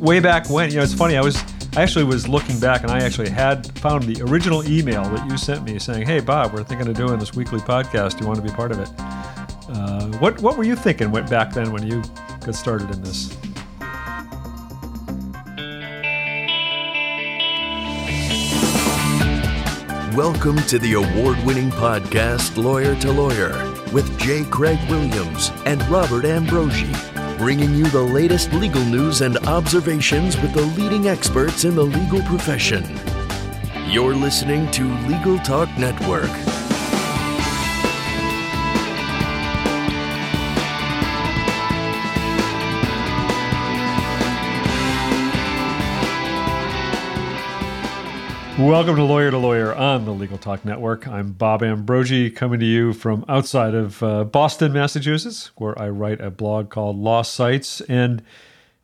way back when, you know, it's funny, I actually was looking back, and I actually had found the original email that you sent me saying, "Hey, Bob, we're thinking of doing this weekly podcast. Do you want to be part of it?" What were you thinking back then when you got started in this? Welcome to the award-winning podcast, Lawyer to Lawyer, with J. Craig Williams and Robert Ambrosi, bringing you the latest legal news and observations with the leading experts in the legal profession. You're listening to Legal Talk Network. Welcome to Lawyer on the Legal Talk Network. I'm Bob Ambrogi, coming to you from outside of Boston, Massachusetts, where I write a blog called Law Sites. And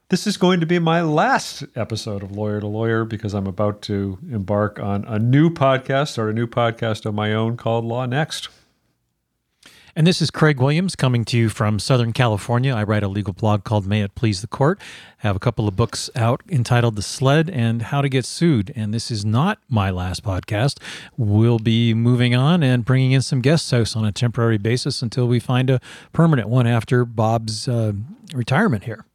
this is going to be my last episode of Lawyer to Lawyer, because I'm about to embark on a new podcast of my own called Law Next. And this is Craig Williams coming to you from Southern California. I write a legal blog called May It Please the Court. I have a couple of books out entitled The Sled and How to Get Sued. And this is not my last podcast. We'll be moving on and bringing in some guest hosts on a temporary basis until we find a permanent one after Bob's retirement here.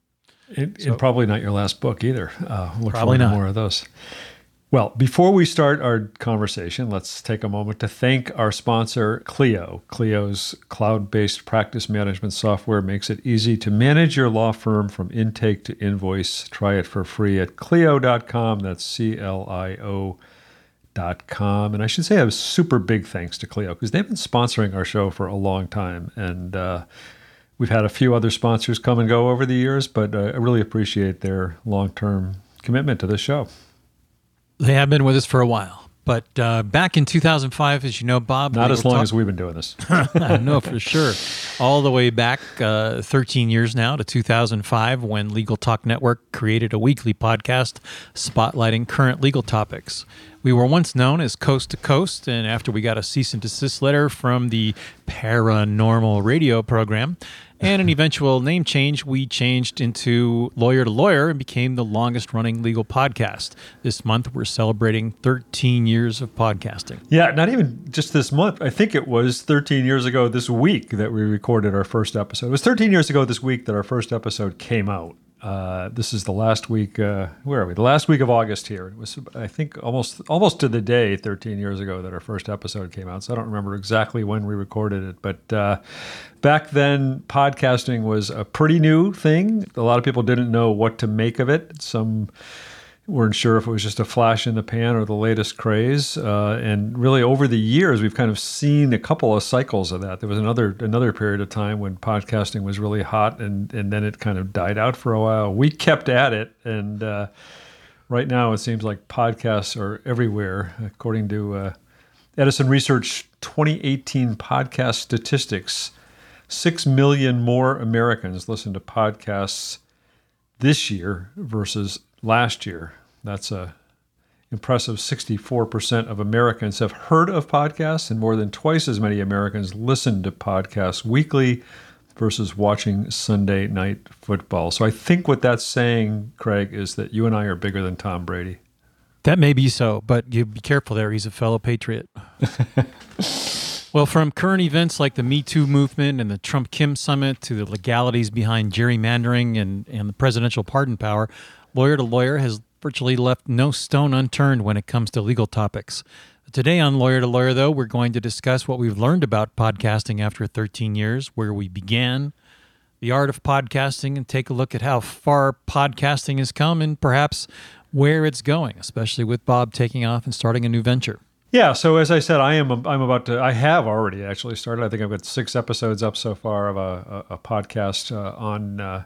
And probably not your last book either. Look forward to more of those. Well, before we start our conversation, let's take a moment to thank our sponsor, Clio. Clio's cloud-based practice management software makes it easy to manage your law firm from intake to invoice. Try it for free at Clio.com. That's Clio.com. And I should say a super big thanks to Clio, because they've been sponsoring our show for a long time. And we've had a few other sponsors come and go over the years, but I really appreciate their long-term commitment to this show. They have been with us for a while, but back in 2005, as you know, Bob... Not as long as we've been doing this. I know for sure. All the way back 13 years now to 2005, when Legal Talk Network created a weekly podcast spotlighting current legal topics. We were once known as Coast to Coast, and after we got a cease and desist letter from the Paranormal Radio program and an eventual name change, we changed into Lawyer to Lawyer and became the longest-running legal podcast. This month, we're celebrating 13 years of podcasting. Yeah, not even just this month. I think it was 13 years ago this week that we recorded our first episode. It was 13 years ago this week that our first episode came out. This is the last week, where are we? The last week of August here. It was, I think, almost to the day 13 years ago that our first episode came out. So I don't remember exactly when we recorded it, but back then podcasting was a pretty new thing. A lot of people didn't know what to make of it. Some weren't sure if it was just a flash in the pan or the latest craze. And really over the years, we've kind of seen a couple of cycles of that. There was another period of time when podcasting was really hot, and then it kind of died out for a while. We kept at it, and right now it seems like podcasts are everywhere. According to Edison Research 2018 podcast statistics, 6 million more Americans listen to podcasts this year versus last year. That's an impressive 64% of Americans have heard of podcasts, and more than twice as many Americans listen to podcasts weekly versus watching Sunday night football. So I think what that's saying, Craig, is that you and I are bigger than Tom Brady. That may be so, but you be careful there. He's a fellow patriot. Well, from current events like the Me Too movement and the Trump-Kim summit to the legalities behind gerrymandering and the presidential pardon power, Lawyer to Lawyer has virtually left no stone unturned when it comes to legal topics. Today on Lawyer to Lawyer, though, we're going to discuss what we've learned about podcasting after 13 years, where we began, the art of podcasting, and take a look at how far podcasting has come and perhaps where it's going, especially with Bob taking off and starting a new venture. Yeah, so as I said, I have already started. I think I've got 6 episodes up so far of a podcast on...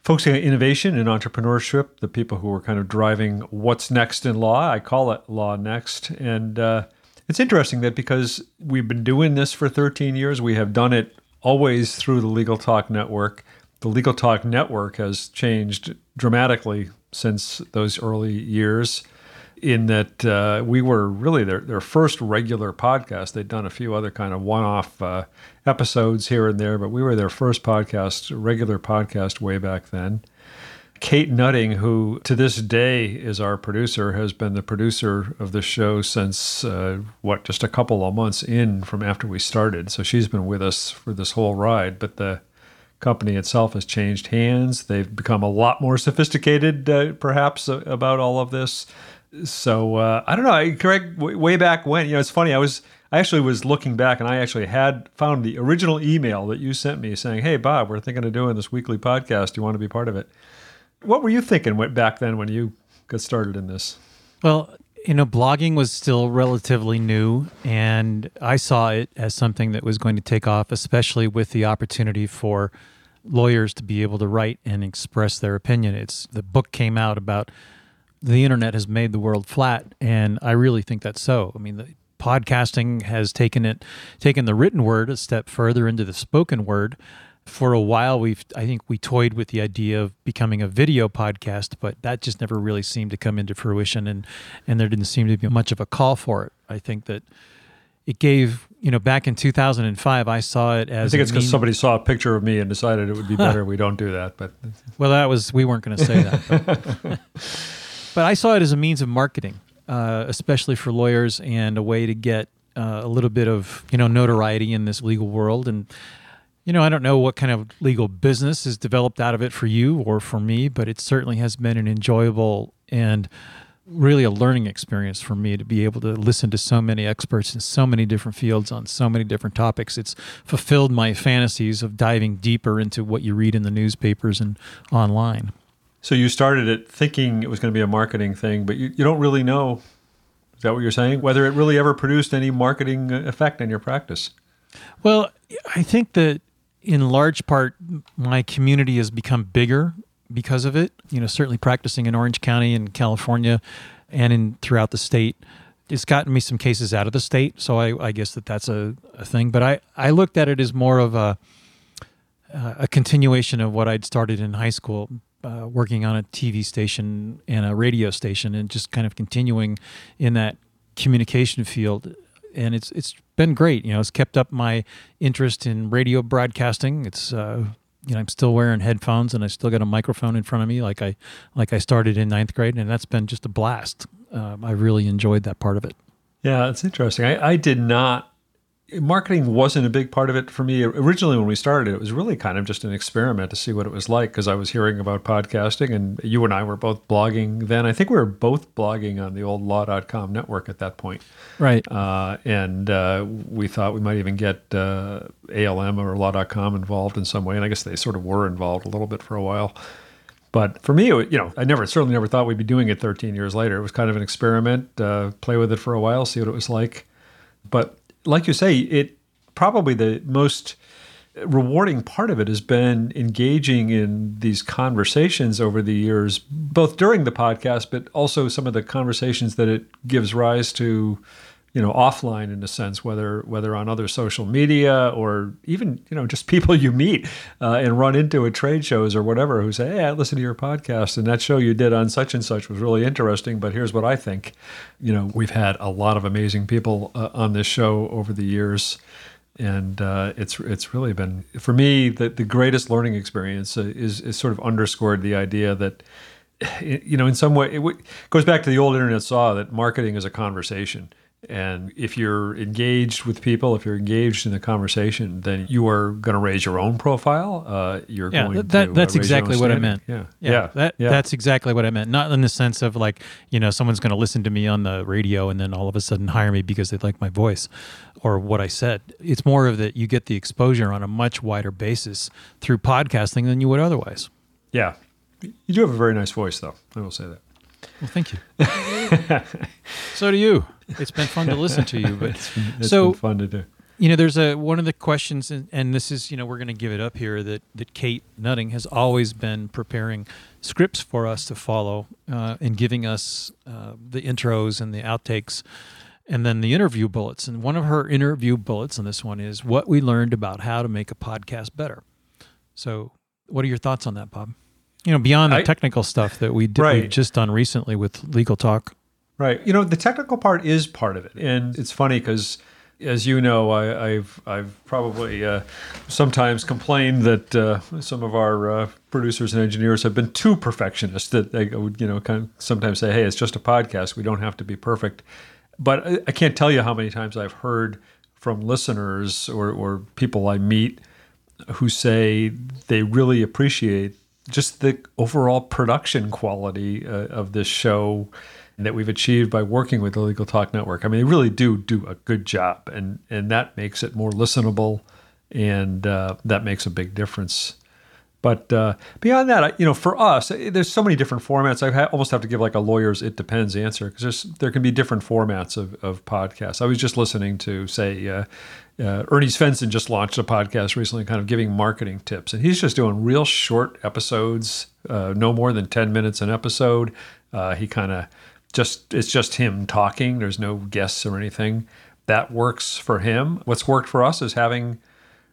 focusing on innovation and entrepreneurship, the people who are kind of driving what's next in law. I call it Law Next. And it's interesting that because we've been doing this for 13 years, we have done it always through the Legal Talk Network. The Legal Talk Network has changed dramatically since those early years, in that we were really their first regular podcast. They'd done a few other kind of one-off episodes here and there, but we were their first regular podcast way back then. Kate Nutting, who to this day is our producer, has been the producer of the show since, just a couple of months in from after we started. So she's been with us for this whole ride, but the company itself has changed hands. They've become a lot more sophisticated, perhaps, about all of this. So I don't know, Craig, way back when, it's funny, I was looking back, and I actually had found the original email that you sent me saying, hey, Bob, we're thinking of doing this weekly podcast. Do you want to be part of it? What were you thinking back then when you got started in this? Well, blogging was still relatively new, and I saw it as something that was going to take off, especially with the opportunity for lawyers to be able to write and express their opinion. The book came out about the internet has made the world flat, and I really think that's so. The podcasting has taken the written word a step further into the spoken word. For a while, I think we toyed with the idea of becoming a video podcast, but that just never really seemed to come into fruition, and there didn't seem to be much of a call for it. I think that it gave, back in 2005, I saw it as... I think it's because somebody saw a picture of me and decided it would be better we don't do that. But well, we weren't going to say that. But I saw it as a means of marketing, especially for lawyers, and a way to get a little bit of notoriety in this legal world. And I don't know what kind of legal business is developed out of it for you or for me, but it certainly has been an enjoyable and really a learning experience for me to be able to listen to so many experts in so many different fields on so many different topics. It's fulfilled my fantasies of diving deeper into what you read in the newspapers and online. So you started it thinking it was going to be a marketing thing, but you don't really know, is that what you're saying, whether it really ever produced any marketing effect in your practice? Well, I think that in large part, my community has become bigger because of it. Certainly practicing in Orange County and California and throughout the state, it's gotten me some cases out of the state. So I guess that's a thing. But I looked at it as more of a continuation of what I'd started in high school, working on a TV station and a radio station, and just kind of continuing in that communication field. And it's been great. It's kept up my interest in radio broadcasting. It's I'm still wearing headphones, and I still got a microphone in front of me, like I started in 9th grade, and that's been just a blast. I really enjoyed that part of it. Yeah, it's interesting. I did not. Marketing wasn't a big part of it for me originally when we started. It was really kind of just an experiment to see what it was like, because I was hearing about podcasting, and you and I were both blogging then. I think we were both blogging on the old Law.com network at that point. Right. And we thought we might even get ALM or Law.com involved in some way, and I guess they sort of were involved a little bit for a while. But for me, I certainly never thought we'd be doing it 13 years later. It was kind of an experiment, play with it for a while, see what it was like. But like you say, it probably the most rewarding part of it has been engaging in these conversations over the years, both during the podcast, but also some of the conversations that it gives rise to, offline in a sense, whether on other social media or even, just people you meet and run into at trade shows or whatever who say, hey, I listened to your podcast, and that show you did on such and such was really interesting, but here's what I think. We've had a lot of amazing people on this show over the years, and it's really been, for me, the greatest learning experience is sort of underscored the idea that, in some way, it goes back to the old internet saw that marketing is a conversation. And if you're engaged with people, if you're engaged in the conversation, then you are going to raise your own profile. That's exactly what I meant. That's exactly what I meant. Not in the sense of someone's going to listen to me on the radio and then all of a sudden hire me because they like my voice or what I said. It's more of that you get the exposure on a much wider basis through podcasting than you would otherwise. Yeah. You do have a very nice voice, though. I will say that. Well, thank you. So do you. It's been fun to listen to you, but it's been fun to do. There's one of the questions, and this is, we're going to give it up here, that Kate Nutting has always been preparing scripts for us to follow and giving us the intros and the outtakes and then the interview bullets. And one of her interview bullets on this one is what we learned about how to make a podcast better. So what are your thoughts on that, Bob? Beyond the technical stuff that we've just done recently with Legal Talk. Right. The technical part is part of it. And it's funny because As you know, I've probably sometimes complained that some of our producers and engineers have been too perfectionist. That they would, kind of sometimes say, "Hey, it's just a podcast; we don't have to be perfect." But I can't tell you how many times I've heard from listeners or people I meet who say they really appreciate just the overall production quality of this show that we've achieved by working with the Legal Talk Network. I mean, they really do a good job, and that makes it more listenable, and that makes a big difference. But beyond that, for us, there's so many different formats. I almost have to give like a lawyer's "it depends" answer, because there can be different formats of podcasts. I was just listening to, say, Ernie Svensson just launched a podcast recently kind of giving marketing tips, and he's just doing real short episodes, no more than 10 minutes an episode. He kind of it's just him talking. There's no guests or anything. That works for him. What's worked for us is having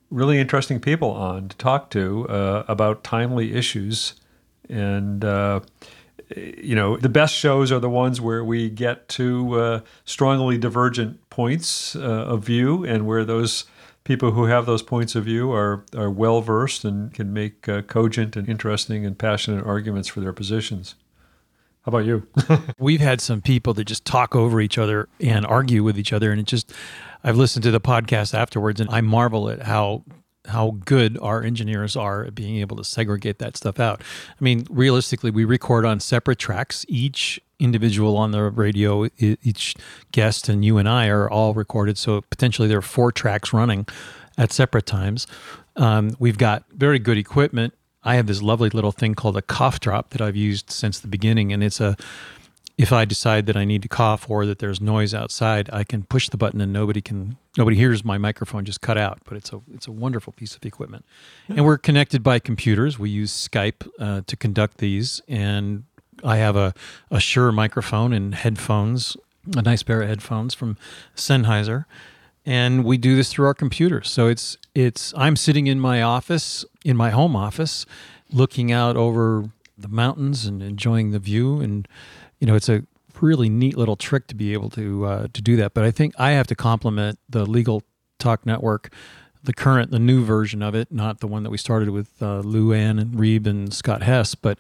really interesting people on to talk to about timely issues. And, the best shows are the ones where we get to strongly divergent points of view, and where those people who have those points of view are well-versed and can make cogent and interesting and passionate arguments for their positions. How about you? We've had some people that just talk over each other and argue with each other. And I've listened to the podcast afterwards, and I marvel at how good our engineers are at being able to segregate that stuff out. I mean, realistically, we record on separate tracks. Each individual on the radio, each guest, and you and I are all recorded. So potentially there are 4 tracks running at separate times. We've got very good equipment. I have this lovely little thing called a cough drop that I've used since the beginning. And if I decide that I need to cough or that there's noise outside, I can push the button and nobody hears my microphone just cut out. But it's a wonderful piece of equipment. And we're connected by computers. We use Skype to conduct these. And I have a Shure microphone and headphones, a nice pair of headphones from Sennheiser. And we do this through our computers. So I'm sitting in my office, in my home office, looking out over the mountains and enjoying the view. And, it's a really neat little trick to be able to do that. But I think I have to compliment the Legal Talk Network, the new version of it, not the one that we started with Lou Ann and Reeb and Scott Hess, but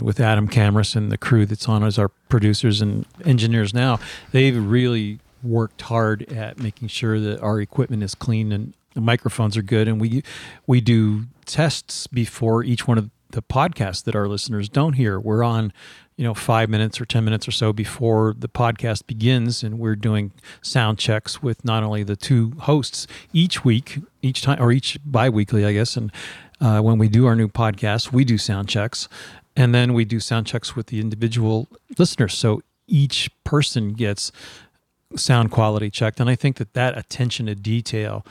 with Adam Camras and the crew that's on as our producers and engineers now. They've really worked hard at making sure that our equipment is clean and the microphones are good, and we do tests before each one of the podcasts that our listeners don't hear. We're on 5 minutes or 10 minutes or so before the podcast begins, and we're doing sound checks with not only the 2 hosts each week, each time, or each bi-weekly, I guess. And when we do our new podcast, we do sound checks, and then we do sound checks with the individual listeners, so each person gets sound quality checked. And I think that attention to detail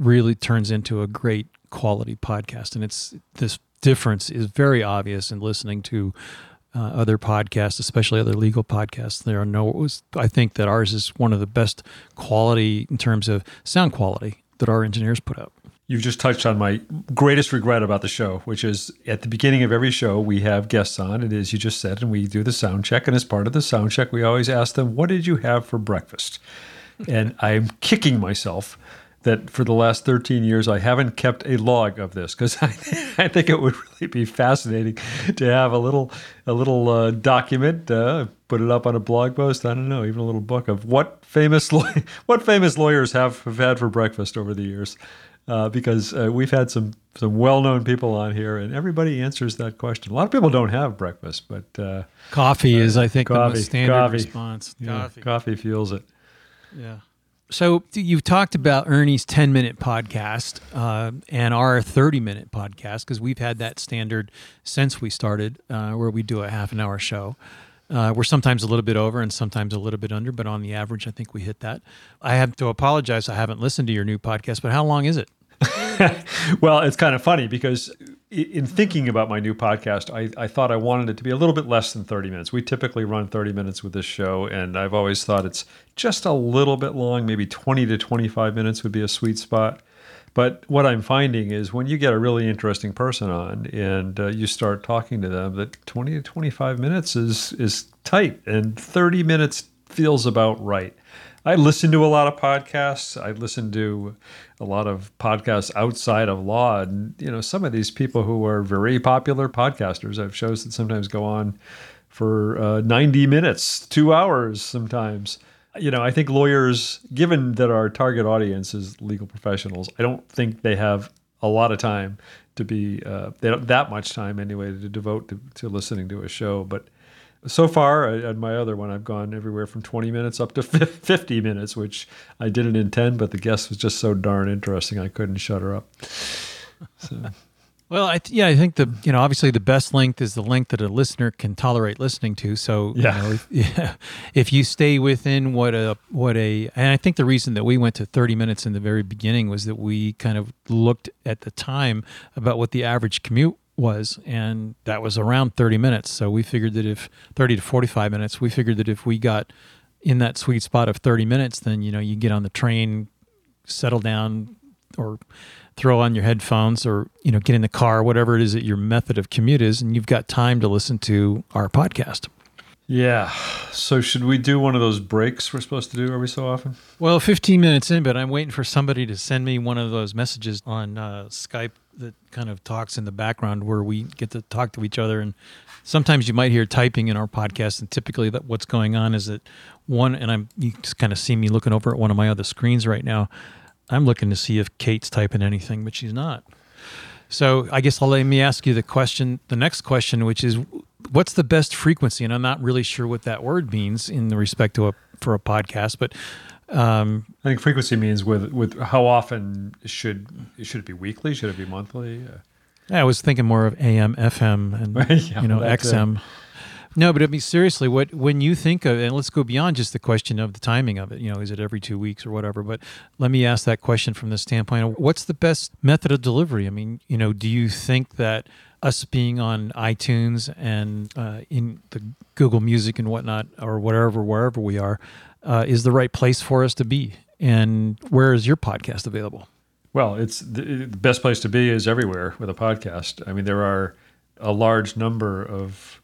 really turns into a great quality podcast. And this difference is very obvious in listening to other podcasts, especially other legal podcasts. I think that ours is one of the best quality in terms of sound quality that our engineers put up. You've just touched on my greatest regret about the show, which is at the beginning of every show, we have guests on, and as you just said, and we do the sound check. And as part of the sound check, we always ask them, what did you have for breakfast? And I'm kicking myself that for the last 13 years, I haven't kept a log of this, because I think it would really be fascinating to have a little document, put it up on a blog post, I don't know, even a little book of what famous lawyers have had for breakfast over the years. Because we've had some well-known people on here, and everybody answers that question. A lot of people don't have breakfast, but coffee is, I think, the most standard response. Yeah, coffee fuels it. Yeah. So you've talked about Ernie's 10-minute podcast and our 30-minute podcast, because we've had that standard since we started, where we do a half-an-hour show. We're sometimes a little bit over and sometimes a little bit under, but on the average, I think we hit that. I have to apologize. I haven't listened to your new podcast, but how long is it? Well, it's kind of funny, because in thinking about my new podcast, I thought I wanted it to be a little bit less than 30 minutes. We typically run 30 minutes with this show, and I've always thought it's just a little bit long. Maybe 20 to 25 minutes would be a sweet spot. But what I'm finding is when you get a really interesting person on and you start talking to them, that 20 to 25 minutes is tight, and 30 minutes feels about right. I listen to a lot of podcasts. I listen to a lot of podcasts outside of law. And, you know, some of these people who are very popular podcasters, I have shows that sometimes go on for 90 minutes, 2 hours sometimes. You know, I think lawyers, given that our target audience is legal professionals, I don't think they have a lot of time to be, they don't that much time anyway to devote to listening to a show. But so far, at my other one, I've gone everywhere from 20 minutes up to 50 minutes, which I didn't intend, but the guest was just so darn interesting, I couldn't shut her up. So. Well, I think obviously the best length is the length that a listener can tolerate listening to. So, yeah. If you stay within and I think the reason that we went to 30 minutes in the very beginning was that we kind of looked at the time about what the average commute was, and that was around 30 minutes. So we figured that 30 to 45 minutes, we figured that if we got in that sweet spot of 30 minutes, then, you know, you get on the train, settle down, or throw on your headphones, or, you know, get in the car, whatever it is that your method of commute is, and you've got time to listen to our podcast. Yeah. So should we do one of those breaks we're supposed to do every so often? Well, 15 minutes in, but I'm waiting for somebody to send me one of those messages on Skype that kind of talks in the background where we get to talk to each other. And sometimes you might hear typing in our podcast, and typically that what's going on is that you just kind of see me looking over at one of my other screens right now. I'm looking to see if Kate's typing anything, but she's not. So I guess let me ask you the next question, which is, what's the best frequency? And I'm not really sure what that word means in respect to for a podcast, but I think frequency means with how often should it be weekly? Should it be monthly? I was thinking more of AM, FM, and XM. No, but I mean, seriously, when you think of, and let's go beyond just the question of the timing of it, you know, is it every 2 weeks or whatever, but let me ask that question from the standpoint of what's the best method of delivery? I mean, you know, do you think that us being on iTunes and in the Google Music and whatnot, or wherever we are, is the right place for us to be? And where is your podcast available? Well, it's the best place to be is everywhere with a podcast. I mean, there are a large number of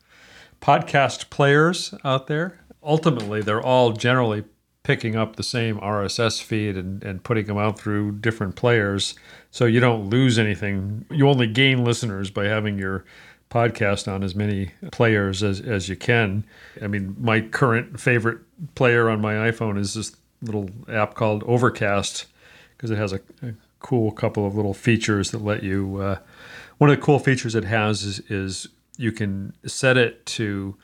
podcast players out there. Ultimately, they're all generally picking up the same RSS feed and putting them out through different players. So you don't lose anything. You only gain listeners by having your podcast on as many players as you can. I mean, my current favorite player on my iPhone is this little app called Overcast, because it has a cool couple of little features that let you... one of the cool features it has is you can set it to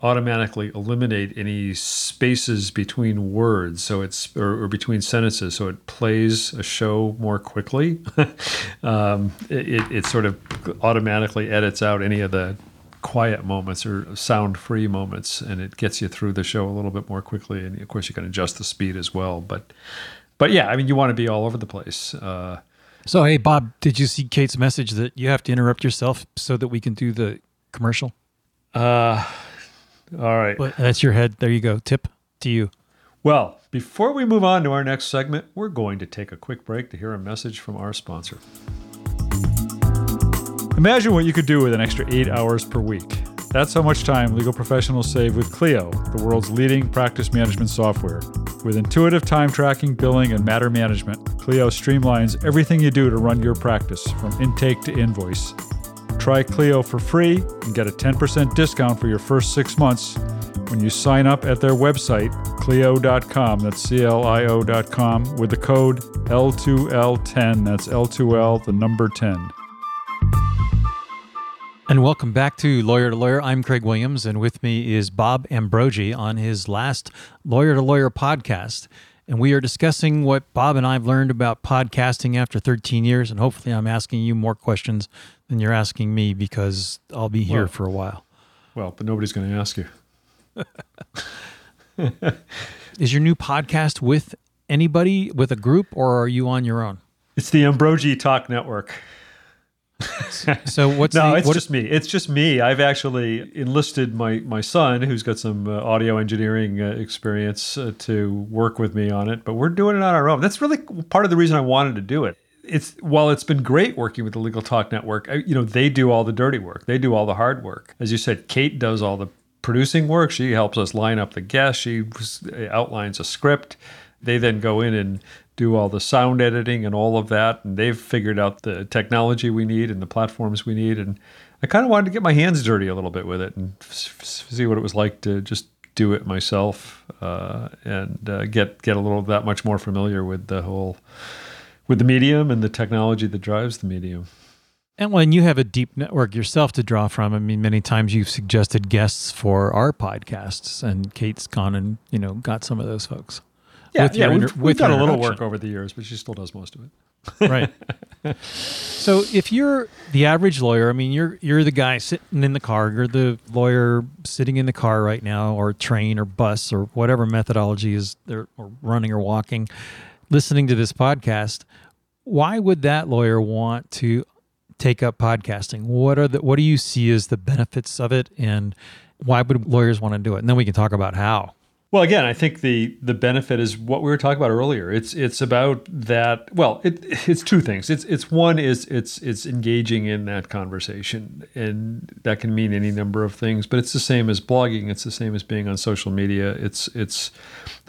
automatically eliminate any spaces between words, so it's or between sentences, so it plays a show more quickly. It sort of automatically edits out any of the quiet moments or sound-free moments, and it gets you through the show a little bit more quickly. And of course, you can adjust the speed as well. But yeah, I mean, you want to be all over the place. So hey, Bob, did you see Kate's message that you have to interrupt yourself so that we can do the commercial? All right. But that's your head. There you go. Tip to you. Well, before we move on to our next segment, we're going to take a quick break to hear a message from our sponsor. Imagine what you could do with an extra 8 hours per week. That's how much time legal professionals save with Clio, the world's leading practice management software. With intuitive time tracking, billing, and matter management, Clio streamlines everything you do to run your practice, from intake to invoice. Try Clio for free and get a 10% discount for your first 6 months when you sign up at their website, Clio.com, that's CLIO.com, with the code L2L10, that's L2L, the number 10. And welcome back to Lawyer. I'm Craig Williams, and with me is Bob Ambrogi on his last Lawyer to Lawyer podcast. And we are discussing what Bob and I have learned about podcasting after 13 years, and hopefully I'm asking you more questions than you're asking me, because I'll be here for a while. Well, but nobody's going to ask you. Is your new podcast with anybody, with a group, or are you on your own? It's the Ambrogi Talk Network. So what's me. It's just me. I've actually enlisted my son, who's got some audio engineering experience, to work with me on it. But we're doing it on our own. That's really part of the reason I wanted to do it. While it's been great working with the Legal Talk Network, they do all the dirty work. They do all the hard work. As you said, Kate does all the producing work. She helps us line up the guests. She outlines a script. They then go in and do all the sound editing and all of that, and they've figured out the technology we need and the platforms we need. And I kind of wanted to get my hands dirty a little bit with it and see what it was like to just do it myself and get a little that much more familiar with the whole, with the medium and the technology that drives the medium. And when you have a deep network yourself to draw from, I mean, many times you've suggested guests for our podcasts, and Kate's gone and, you know, got some of those folks. We've done a little work over the years, but she still does most of it. Right. So if you're the average lawyer, I mean, you're the guy sitting in the car, you're the lawyer sitting in the car right now, or train or bus or whatever methodology is there, or running or walking, listening to this podcast, why would that lawyer want to take up podcasting? What do you see as the benefits of it, and why would lawyers want to do it? And then we can talk about how. Well, again, I think the benefit is what we were talking about earlier. It's about that. Well, it's two things. It's engaging in that conversation, and that can mean any number of things. But it's the same as blogging. It's the same as being on social media. It's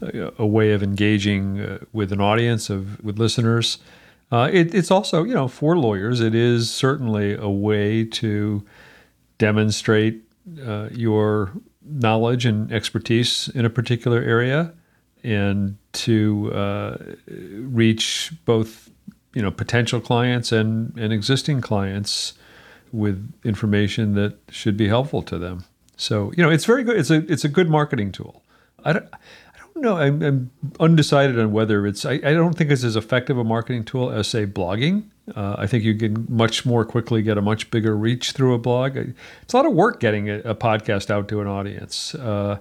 a way of engaging with an audience with listeners. It's also, you know, for lawyers, it is certainly a way to demonstrate your knowledge and expertise in a particular area, and to reach both, you know, potential clients and existing clients with information that should be helpful to them. So, you know, it's very good. It's a good marketing tool. I don't know. I'm undecided on whether it's. I don't think it's as effective a marketing tool as, say, blogging. I think you can much more quickly get a much bigger reach through a blog. It's a lot of work getting a podcast out to an audience. You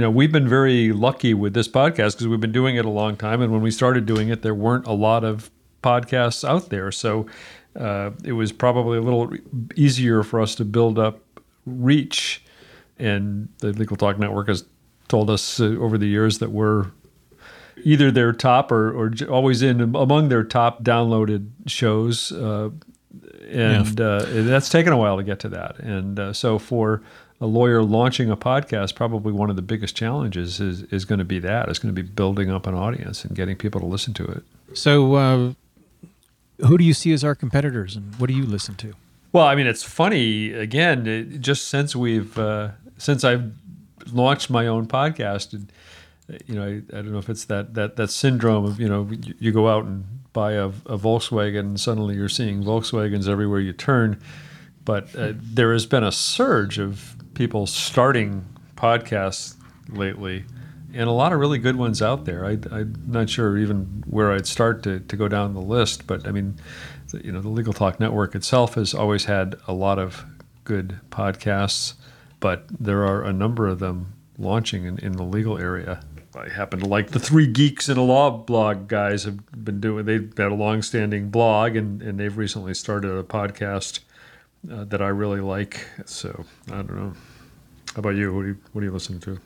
know, we've been very lucky with this podcast because we've been doing it a long time. And when we started doing it, there weren't a lot of podcasts out there. So it was probably a little easier for us to build up reach. And the Legal Talk Network has told us over the years that we're either their top or always among their top downloaded shows. And that's taken a while to get to that. And so for a lawyer launching a podcast, probably one of the biggest challenges is going to be that. It's going to be building up an audience and getting people to listen to it. So who do you see as our competitors, and what do you listen to? Well, I mean, it's funny, again, just since I've launched my own podcast, and, you know, I don't know if it's that syndrome of, you know, you go out and buy a Volkswagen and suddenly you're seeing Volkswagens everywhere you turn. But there has been a surge of people starting podcasts lately, and a lot of really good ones out there. I'm not sure even where I'd start to go down the list, but I mean, you know, the Legal Talk Network itself has always had a lot of good podcasts, but there are a number of them launching in the legal area. I happen to like the Three Geeks in a Law blog guys have been doing. They've had a long-standing blog, and they've recently started a podcast that I really like. So I don't know. How about you? What do you listen to?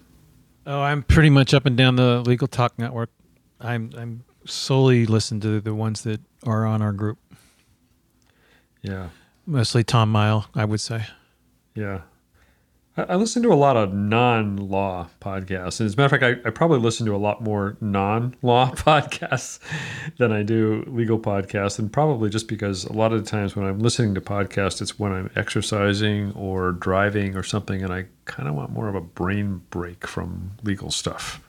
Oh, I'm pretty much up and down the Legal Talk Network. I'm solely listen to the ones that are on our group. Yeah, mostly Tom Mile, I would say. Yeah. I listen to a lot of non-law podcasts. And as a matter of fact, I probably listen to a lot more non-law podcasts than I do legal podcasts. And probably just because a lot of the times when I'm listening to podcasts, it's when I'm exercising or driving or something. And I kind of want more of a brain break from legal stuff.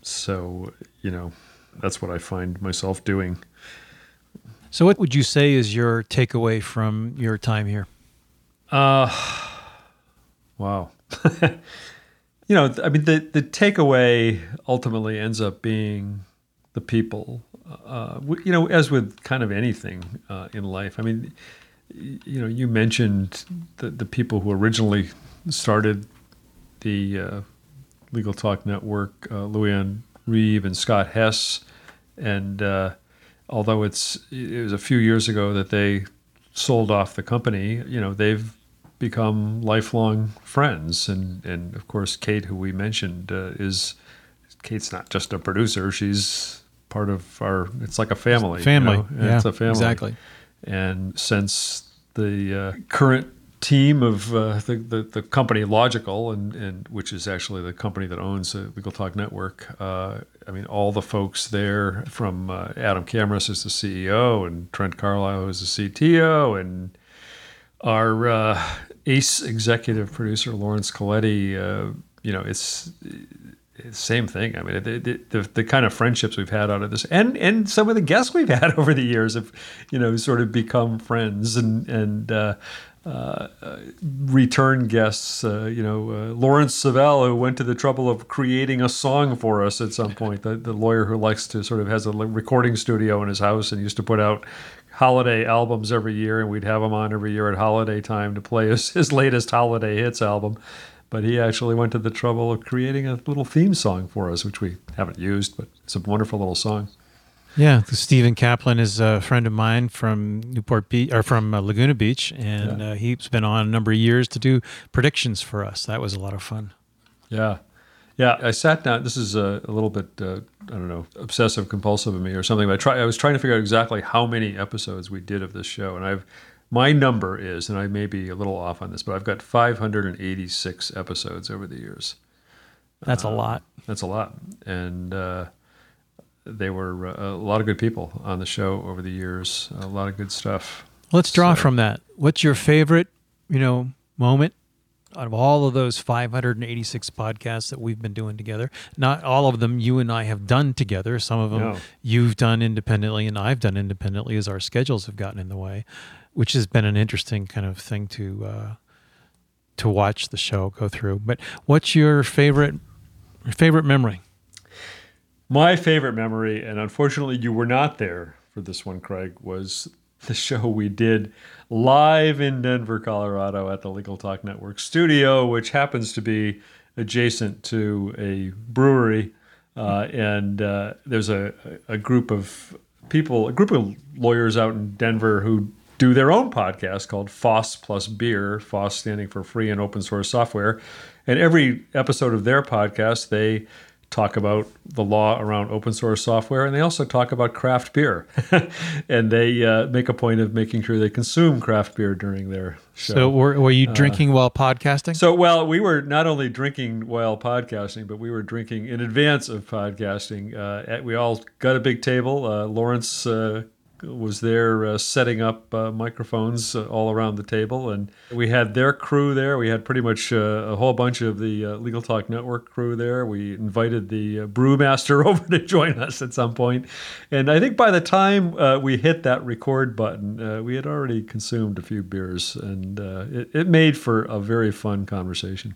So, you know, that's what I find myself doing. So what would you say is your takeaway from your time here? Wow. You know, I mean, the takeaway ultimately ends up being the people, you know, as with kind of anything in life. I mean, you know, you mentioned the people who originally started the Legal Talk Network, Lou Ann Reeb and Scott Hess. And although it was a few years ago that they sold off the company, you know, they've become lifelong friends, and of course Kate, who we mentioned, Kate's not just a producer; she's part of our. It's like a family. It's a family. You know? Yeah, it's a family. Exactly. And since the current team of the company Logical, and which is actually the company that owns Legal Talk Network. I mean, all the folks there, from Adam Camras, who's the CEO, and Trent Carlisle, who's the CTO, and our ace executive producer Lawrence Coletti. You know, it's same thing. I mean, the kind of friendships we've had out of this, and some of the guests we've had over the years have, you know, sort of become friends and return guests. Lawrence Savell, who went to the trouble of creating a song for us at some point, the lawyer who likes to sort of has a recording studio in his house and used to put out holiday albums every year, and we'd have him on every year at holiday time to play his latest holiday hits album. But he actually went to the trouble of creating a little theme song for us, which we haven't used, but it's a wonderful little song. Yeah, Stephen Kaplan is a friend of mine from Laguna Beach, and he's been on a number of years to do predictions for us. That was a lot of fun. Yeah. Yeah, I sat down. This is a little bit, I don't know, obsessive compulsive of me or something, but I was trying to figure out exactly how many episodes we did of this show, and my number is, and I may be a little off on this, but I've got 586 episodes over the years. That's a lot. That's a lot. And they were a lot of good people on the show over the years, a lot of good stuff. Let's draw from that. What's your favorite, moment out of all of those 586 podcasts that we've been doing together? Not all of them you and I have done together. Some of them you've done independently and I've done independently as our schedules have gotten in the way, which has been an interesting kind of thing to watch the show go through. But what's your favorite memory? My favorite memory, and unfortunately you were not there for this one, Craig, was the show we did live in Denver, Colorado at the Legal Talk Network studio, which happens to be adjacent to a brewery. And there's a group of people, a group of lawyers out in Denver who do their own podcast called FOSS Plus Beer, FOSS standing for Free and Open Source Software. And every episode of their podcast, they talk about the law around open source software, and they also talk about craft beer. And they make a point of making sure they consume craft beer during their show. So were you drinking while podcasting? We were not only drinking while podcasting, but we were drinking in advance of podcasting. We all got a big table. Lawrence was there setting up microphones all around the table. And we had their crew there. We had pretty much a whole bunch of the Legal Talk Network crew there. We invited the brewmaster over to join us at some point. And I think by the time we hit that record button, we had already consumed a few beers. And it made for a very fun conversation.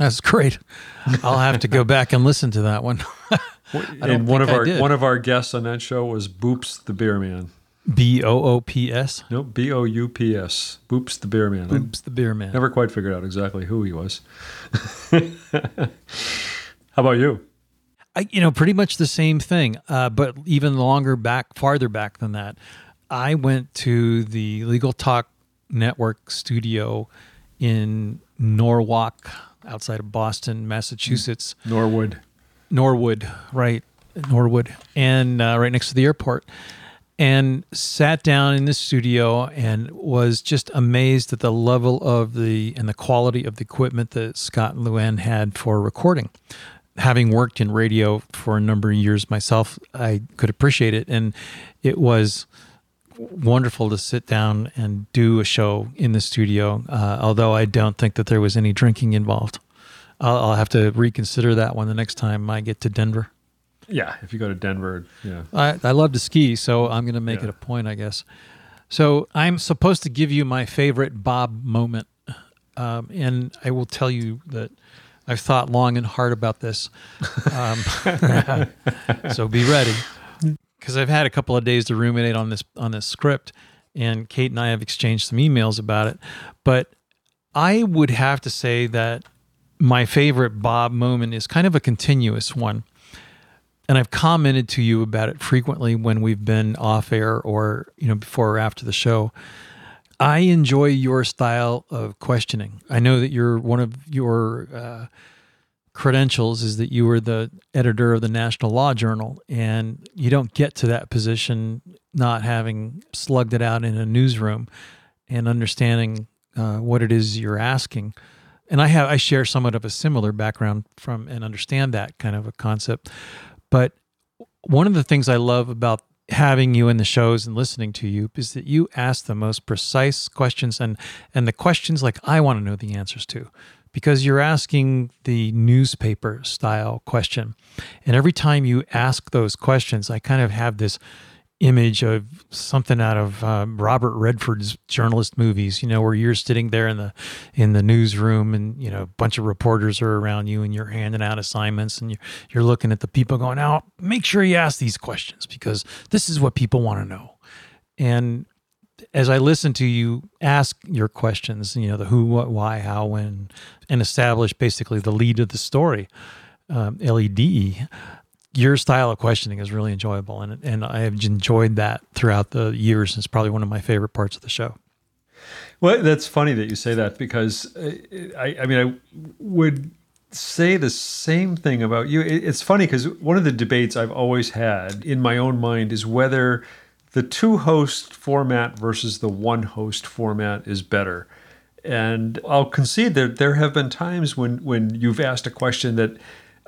That's great. I'll have to go back and listen to that one. And one of our guests on that show was Boops the Beer Man. B-O-O-P-S? No, B-O-U-P-S. Boops the Beer Man. Boops the Beer Man. Never quite figured out exactly who he was. How about you? I pretty much the same thing, but even farther back than that. I went to the Legal Talk Network studio in Norwalk, outside of Boston, Massachusetts. Norwood, right? Norwood, and right next to the airport, and sat down in the studio and was just amazed at the level of the quality of the equipment that Scott and Lou Ann had for recording. Having worked in radio for a number of years myself, I could appreciate it, and it was wonderful to sit down and do a show in the studio, although I don't think that there was any drinking involved. I'll have to reconsider that one the next time I get to Denver. Yeah, if you go to Denver, yeah. I love to ski, so I'm going to make it a point, I guess. So I'm supposed to give you my favorite Bob moment, and I will tell you that I've thought long and hard about this. So be ready, because I've had a couple of days to ruminate on this script, and Kate and I have exchanged some emails about it. But I would have to say that my favorite Bob moment is kind of a continuous one. And I've commented to you about it frequently when we've been off air or, before or after the show. I enjoy your style of questioning. I know that one of your credentials is that you were the editor of the National Law Journal, and you don't get to that position not having slugged it out in a newsroom and understanding what it is you're asking. And I share somewhat of a similar background from and understand that kind of a concept. But one of the things I love about having you in the shows and listening to you is that you ask the most precise questions and the questions like I want to know the answers to, because you're asking the newspaper style question. And every time you ask those questions, I kind of have this image of something out of Robert Redford's journalist movies, you know, where you're sitting there in the newsroom and, you know, a bunch of reporters are around you and you're handing out assignments and you're looking at the people going, oh, make sure you ask these questions because this is what people want to know. And as I listen to you ask your questions, you know, the who, what, why, how, when, and establish basically the lead of the story, L-E-D-E, your style of questioning is really enjoyable, and I have enjoyed that throughout the years. It's probably one of my favorite parts of the show. Well, that's funny that you say that, because I would say the same thing about you. It's funny because one of the debates I've always had in my own mind is whether the two-host format versus the one-host format is better. And I'll concede that there have been times when you've asked a question that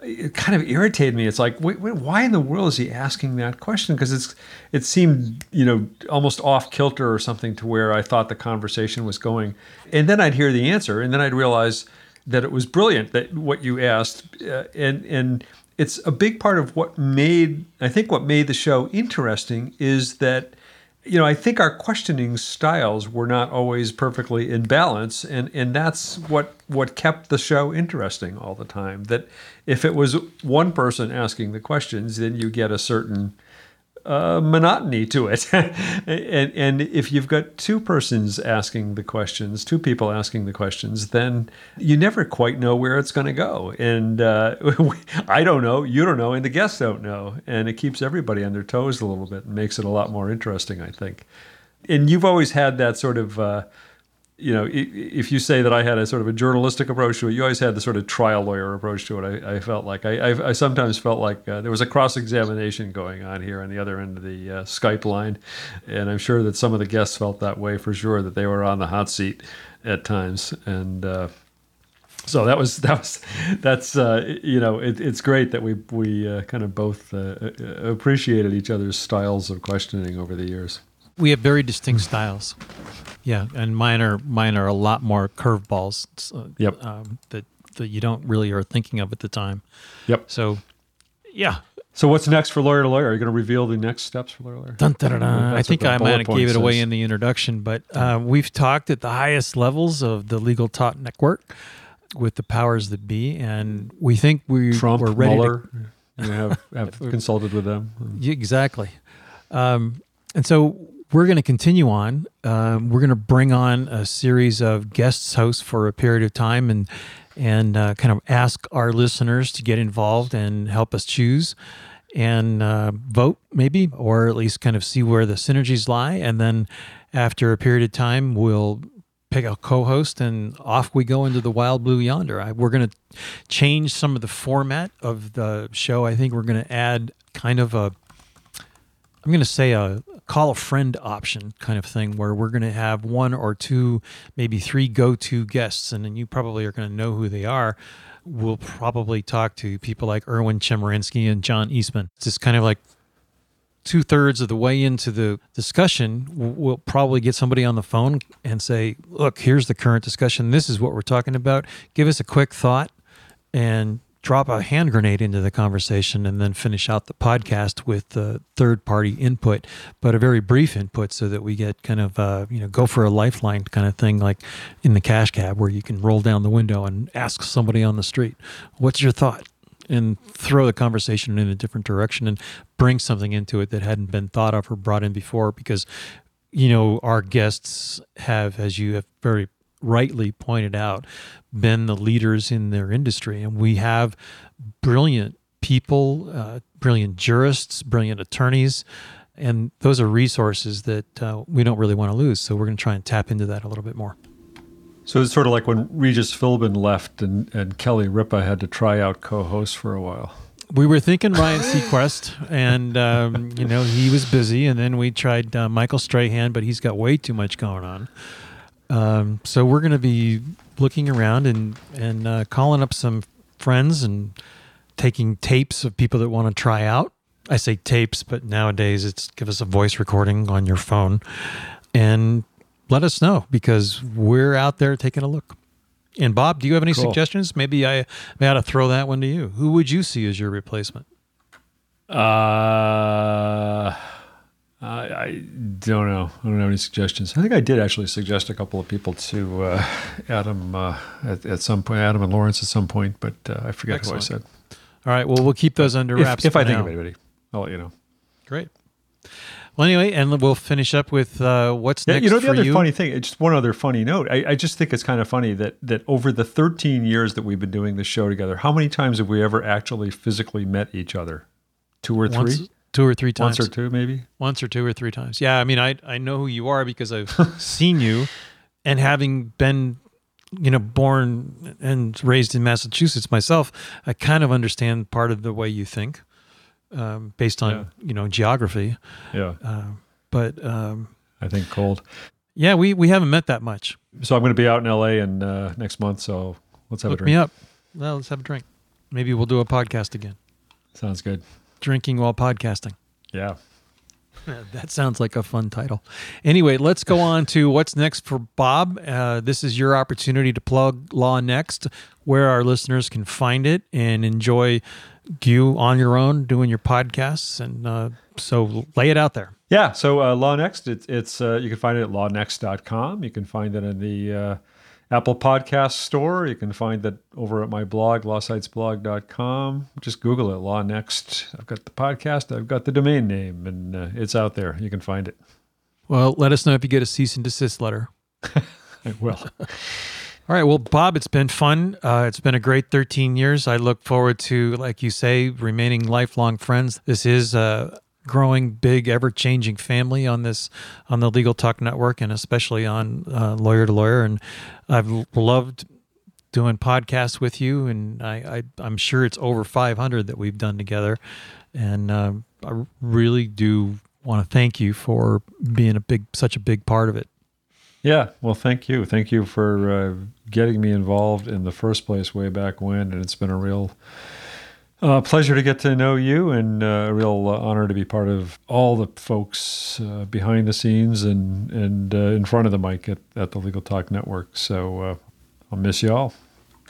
it kind of irritated me. It's like, wait, why in the world is he asking that question? Because it seemed, you know, almost off kilter or something to where I thought the conversation was going. And then I'd hear the answer, and then I'd realize that it was brilliant, that what you asked. And it's a big part of what made the show interesting is that, you know, I think our questioning styles were not always perfectly in balance, and that's what kept the show interesting all the time. That if it was one person asking the questions, then you get a certain monotony to it, and if you've got two people asking the questions, then you never quite know where it's going to go. And I don't know, you don't know, and the guests don't know, and it keeps everybody on their toes a little bit and makes it a lot more interesting, I think. And you've always had that sort of, you know, if you say that I had a sort of a journalistic approach to it, you always had the sort of trial lawyer approach to it. I felt like I sometimes felt like there was a cross-examination going on here on the other end of the Skype line, and I'm sure that some of the guests felt that way for sure, that they were on the hot seat at times. And so that's you know, it's great that we kind of both appreciated each other's styles of questioning over the years. We have very distinct styles. Yeah, and mine are a lot more curveballs that you don't really are thinking of at the time. Yep. So, yeah. So what's next for Lawyer to Lawyer? Are you going to reveal the next steps for Lawyer to Lawyer? Dun, dun, dun, dun. I think I might have gave it away in the introduction, but we've talked at the highest levels of the Legal Talk Network with the powers that be, and we think we're ready. Mueller, to have consulted with them. Exactly. And so we're going to continue on. We're going to bring on a series of guest hosts for a period of time and kind of ask our listeners to get involved and help us choose and vote maybe, or at least kind of see where the synergies lie. And then after a period of time, we'll pick a co-host and off we go into the wild blue yonder. We're going to change some of the format of the show. I think we're going to add kind of a call a friend option kind of thing, where we're going to have one or two, maybe three go-to guests, and then you probably are going to know who they are. We'll probably talk to people like Erwin Chemerinsky and John Eastman. It's just kind of like two-thirds of the way into the discussion, we'll probably get somebody on the phone and say, look, here's the current discussion. This is what we're talking about. Give us a quick thought and drop a hand grenade into the conversation, and then finish out the podcast with the third-party input, but a very brief input so that we get kind of, go for a lifeline kind of thing, like in the cash cab where you can roll down the window and ask somebody on the street, what's your thought? And throw the conversation in a different direction and bring something into it that hadn't been thought of or brought in before, because, you know, our guests have, as you have very rightly pointed out, been the leaders in their industry. And we have brilliant people, brilliant jurists, brilliant attorneys, and those are resources that we don't really want to lose. So we're going to try and tap into that a little bit more. So it's sort of like when Regis Philbin left and Kelly Ripa had to try out co-hosts for a while. We were thinking Ryan Seacrest, and he was busy. And then we tried Michael Strahan, but he's got way too much going on. So we're going to be looking around and calling up some friends and taking tapes of people that want to try out. I say tapes, but nowadays it's give us a voice recording on your phone and let us know, because we're out there taking a look. And Bob, do you have any suggestions? Maybe I ought to throw that one to you. Who would you see as your replacement? I don't know. I don't have any suggestions. I think I did actually suggest a couple of people to Adam at some point, Adam and Lawrence at some point, but I forget Excellent. Who I said. All right. Well, we'll keep those under wraps. If I think of anybody, I'll let you know. Great. Well, anyway, and we'll finish up with what's next for you. You know, the other funny thing, just one other funny note. I just think it's kind of funny that over the 13 years that we've been doing this show together, how many times have we ever actually physically met each other? Two or three? Two or three times. Once or two, maybe? Once or two or three times. Yeah, I mean, I know who you are because I've seen you. And having been, you know, born and raised in Massachusetts myself, I kind of understand part of the way you think, based on, you know, geography. Yeah. But I think cold. Yeah, we haven't met that much. So I'm going to be out in LA in next month, so let's have a drink. Hook me up. Well, let's have a drink. Maybe we'll do a podcast again. Sounds good. Drinking while podcasting. Yeah. That sounds like a fun title. Anyway, let's go on to what's next for Bob. This is your opportunity to plug Law Next, where our listeners can find it and enjoy you on your own doing your podcasts. And so lay it out there. Yeah. So Law Next, it's you can find it at lawnext.com. You can find it in the Apple Podcast Store. You can find that over at my blog, lawsitesblog.com. Just Google it, Law Next. I've got the podcast, I've got the domain name, and it's out there. You can find it. Well, let us know if you get a cease and desist letter. I will. All right. Well, Bob, it's been fun. It's been a great 13 years. I look forward to, like you say, remaining lifelong friends. This is a growing, big, ever-changing family on the Legal Talk Network, and especially on Lawyer to Lawyer. And I've loved doing podcasts with you, and I'm sure it's over 500 that we've done together. And I really do want to thank you for being such a big part of it. Yeah, well, thank you. Thank you for getting me involved in the first place way back when, and it's been a real pleasure to get to know you, and a real honor to be part of all the folks behind the scenes and in front of the mic at the Legal Talk Network. So I'll miss you all.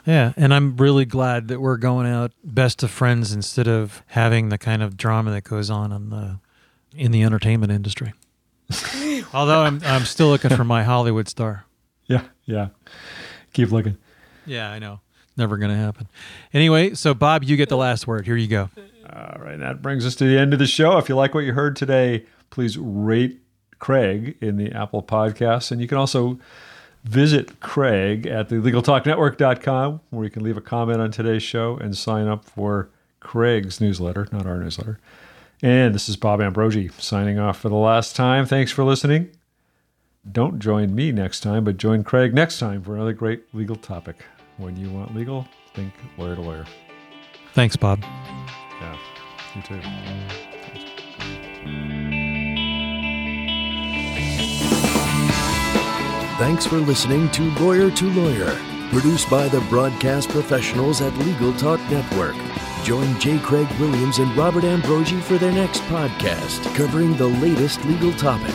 Yeah, and I'm really glad that we're going out best of friends instead of having the kind of drama that goes on in the entertainment industry. Although I'm still looking for my Hollywood star. Yeah. Keep looking. Yeah, I know. Never going to happen. Anyway, so Bob, you get the last word. Here you go. All right, that brings us to the end of the show. If you like what you heard today, please rate Craig in the Apple Podcasts. And you can also visit Craig at thelegaltalknetwork.com, where you can leave a comment on today's show and sign up for Craig's newsletter, not our newsletter. And this is Bob Ambrogi signing off for the last time. Thanks for listening. Don't join me next time, but join Craig next time for another great legal topic. When you want legal, think Lawyer to Lawyer. Thanks, Bob. Yeah, you too. Thanks for listening to Lawyer, produced by the broadcast professionals at Legal Talk Network. Join J. Craig Williams and Robert Ambrogi for their next podcast covering the latest legal topic.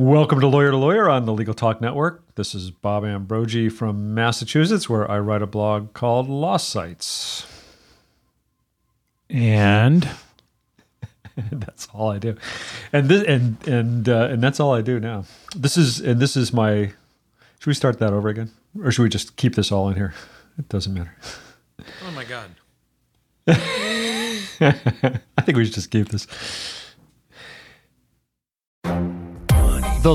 Welcome to Lawyer on the Legal Talk Network. This is Bob Ambrogi from Massachusetts, where I write a blog called Law Sites. And that's all I do. And this, and that's all I do now. This is my Should we start that over again? Or should we just keep this all in here? It doesn't matter. Oh, my God. I think we should just keep this. The